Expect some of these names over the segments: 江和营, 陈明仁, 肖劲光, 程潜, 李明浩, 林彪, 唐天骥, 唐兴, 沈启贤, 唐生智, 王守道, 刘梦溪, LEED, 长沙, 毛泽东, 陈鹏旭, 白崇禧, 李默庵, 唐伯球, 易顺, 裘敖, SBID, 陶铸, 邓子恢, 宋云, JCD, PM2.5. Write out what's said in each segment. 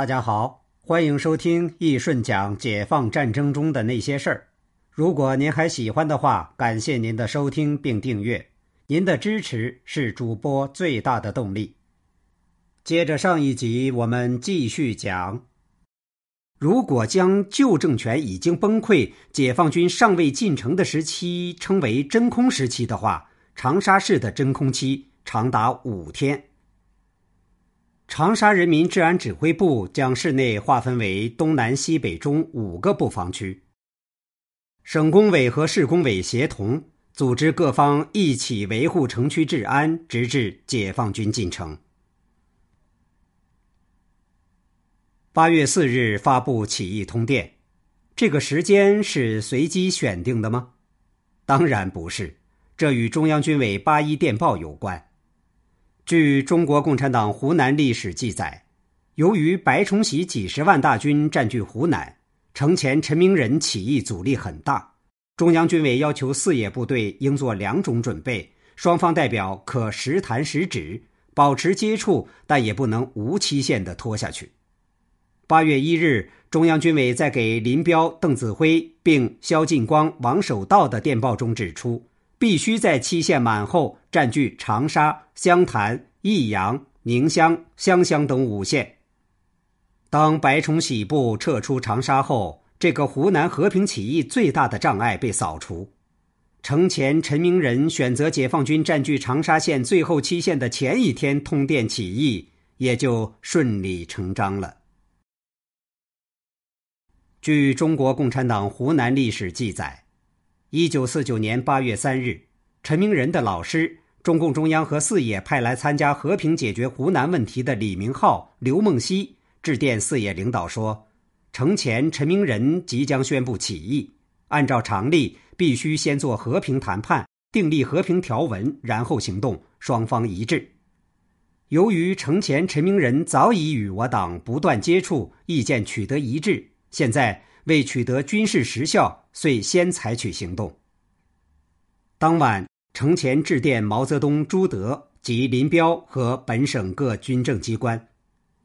大家好，欢迎收听易顺讲解放战争中的那些事儿。如果您还喜欢的话，感谢您的收听并订阅，您的支持是主播最大的动力。接着上一集，我们继续讲，如果将旧政权已经崩溃、解放军尚未进城的时期称为真空时期的话，长沙市的真空期长达5天。长沙人民治安指挥部将市内划分为东南西北中5个布防区，省工委和市工委协同组织各方一起维护城区治安，直至解放军进城。8月4日发布起义通电，这个时间是随机选定的吗？当然不是，这与中央军委81电报有关。据中国共产党湖南历史记载，由于白崇禧几十万大军占据湖南，城前陈明仁起义阻力很大，中央军委要求四野部队应做2种准备，双方代表可时谈时止，保持接触，但也不能无期限地拖下去。8月1日，中央军委在给林彪、邓子恢并肖劲光、王守道的电报中指出，必须在期限满后占据长沙、湘潭、益阳、宁乡、湘乡等5县。当白崇禧部撤出长沙后，这个湖南和平起义最大的障碍被扫除。城前陈明仁选择解放军占据长沙县最后期限的前一天通电起义，也就顺理成章了。据中国共产党湖南历史记载，1949年8月3日，陈明仁的老师、中共中央和四野派来参加和平解决湖南问题的李明浩、刘梦溪致电四野领导说，城前陈明仁即将宣布起义，按照常例必须先做和平谈判，订立和平条文，然后行动，双方一致。由于城前陈明仁早已与我党不断接触，意见取得一致，现在为取得军事实效，遂先采取行动。当晚，程潜致电毛泽东、朱德及林彪和本省各军政机关，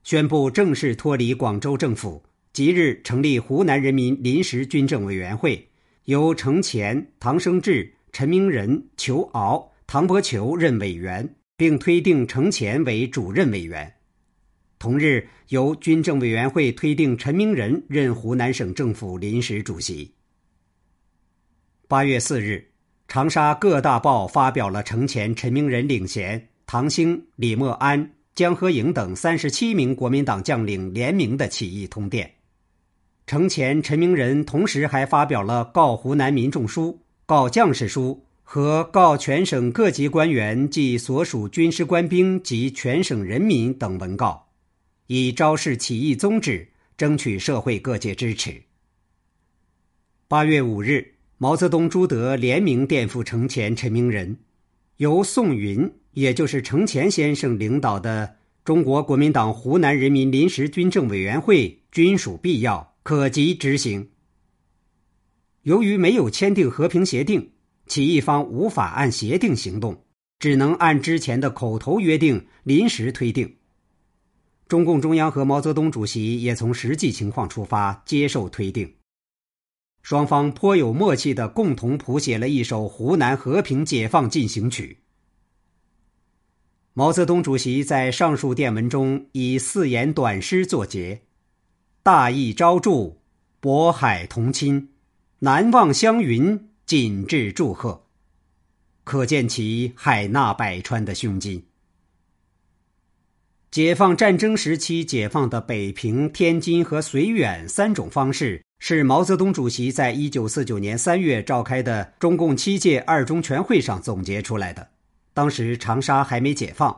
宣布正式脱离广州政府，即日成立湖南人民临时军政委员会，由程潜、唐生智、陈明仁、裘敖、唐伯球任委员，并推定程潜为主任委员。同日，由军政委员会推定陈明仁任湖南省政府临时主席。8月4日，长沙各大报发表了程潜、陈明仁领衔、唐兴、李默庵、江和营等37名国民党将领联名的起义通电。程潜、陈明仁同时还发表了告湖南民众书、告将士书和告全省各级官员及所属军师官兵及全省人民等文告，以昭示起义宗旨，争取社会各界支持。8月5日，毛泽东、朱德联名电复程潜、陈明仁，由宋云，也就是程潜先生领导的中国国民党湖南人民临时军政委员会均属必要，可及执行。由于没有签订和平协定，起义方无法按协定行动，只能按之前的口头约定临时推定。中共中央和毛泽东主席也从实际情况出发，接受推定。双方颇有默契地共同谱写了一首《湖南和平解放进行曲》。毛泽东主席在上述电文中以4言短诗作结：大义昭著，渤海同亲，南望湘云，谨致祝贺。可见其海纳百川的胸襟。解放战争时期解放的北平、天津和绥远3种方式，是毛泽东主席在1949年3月召开的中共7届2中全会上总结出来的。当时长沙还没解放。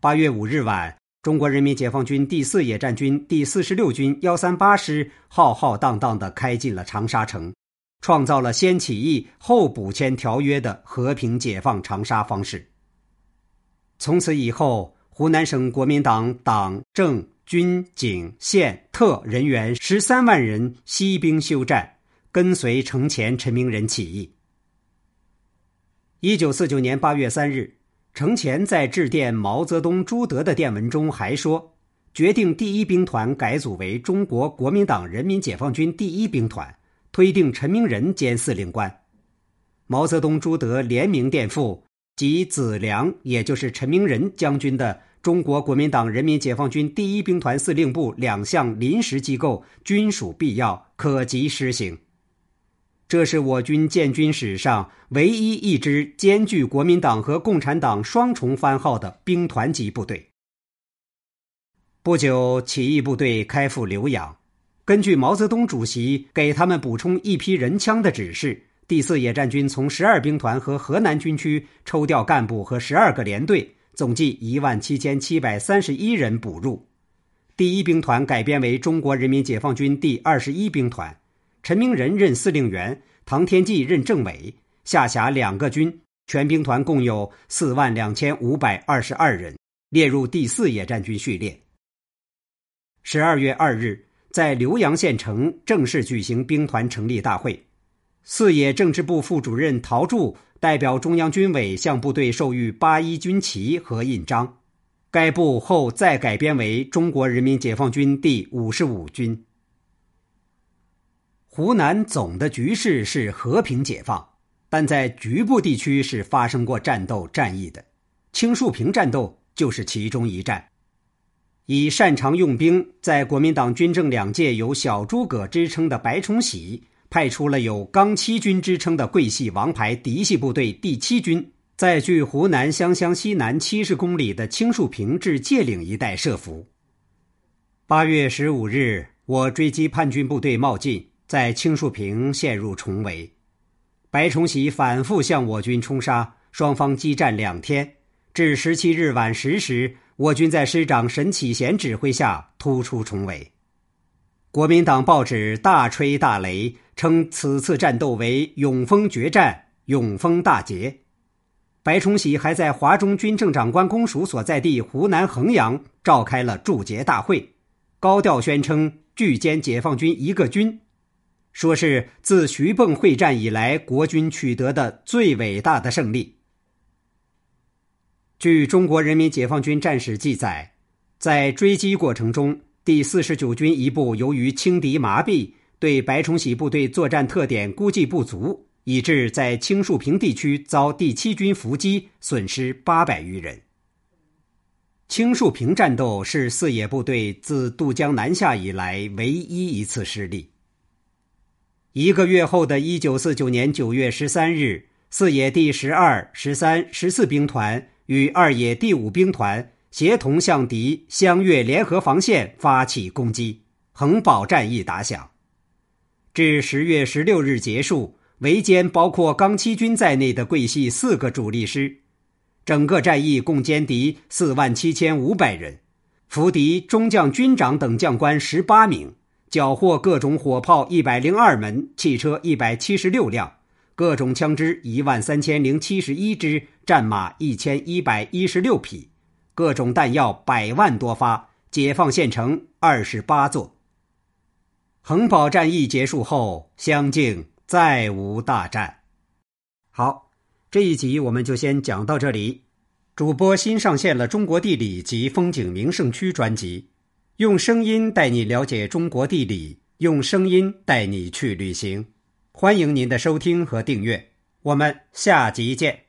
8月5日晚，中国人民解放军第4野战军第46军138师浩浩荡荡地开进了长沙城，创造了先起义后补签条约的和平解放长沙方式。从此以后，湖南省国民党党政军警县特人员13万人息兵休战，跟随程潜、陈明仁起义。1949年8月3日，程潜在致电毛泽东、朱德的电文中还说，决定第一兵团改组为中国国民党人民解放军第一兵团，推定陈明仁兼司令官。毛泽东、朱德联名垫付，即子良，也就是陈明仁将军的中国国民党人民解放军第一兵团司令部两项临时机构均属必要，可即施行。这是我军建军史上唯一一支兼具国民党和共产党双重番号的兵团级部队。不久，起义部队开赴浏阳，根据毛泽东主席给他们补充一批人枪的指示，第四野战军从12兵团和河南军区抽调干部和12个连队，总计17731人补入。第一兵团改编为中国人民解放军第21兵团。陈明仁任司令员，唐天骥任政委，下辖2个军，全兵团共有42522人，列入第四野战军序列。12月2日，在浏阳县城正式举行兵团成立大会。四野政治部副主任陶铸代表中央军委向部队授予81军旗和印章。该部后再改编为中国人民解放军第55军。湖南总的局势是和平解放，但在局部地区是发生过战斗战役的，青树坪战斗就是其中一战。以擅长用兵，在国民党军政两界有小诸葛之称的白崇禧，派出了有钢七军之称的桂系王牌嫡系部队第7军，在距湖南湘乡西南70公里的青树坪至界岭一带设伏。8月15日，我追击叛军部队冒进，在青树坪陷入重围，白崇禧反复向我军冲杀，双方激战2天，至17日晚10时，我军在师长沈启贤指挥下突出重围。国民党报纸大吹大擂，称此次战斗为永丰决战、永丰大捷。白崇禧还在华中军政长官公署所在地湖南衡阳召开了祝捷大会，高调宣称拒歼解放军1个军，说是自徐蚌会战以来国军取得的最伟大的胜利。据中国人民解放军战史记载，在追击过程中，第49军一部由于轻敌麻痹，对白崇禧部队作战特点估计不足，以致在青树坪地区遭第7军伏击，损失800余人。青树坪战斗是四野部队自渡江南下以来唯一一次失利。1个月后的1949年9月13日，四野第12、13、14兵团与二野第5兵团协同向敌湘粤联合防线发起攻击，衡宝战役打响。至10月16日结束，围歼包括钢七军在内的桂系4个主力师，整个战役共歼敌47500人，俘敌中将军长等将官18名。缴获各种火炮102门，汽车176辆，各种枪支13071支，战马1116匹，各种弹药100万多发，解放县城28座。衡宝战役结束后，湘境再无大战。好，这一集我们就先讲到这里。主播新上线了《中国地理及风景名胜区》专辑。用声音带你了解中国地理，用声音带你去旅行。欢迎您的收听和订阅，我们下集见。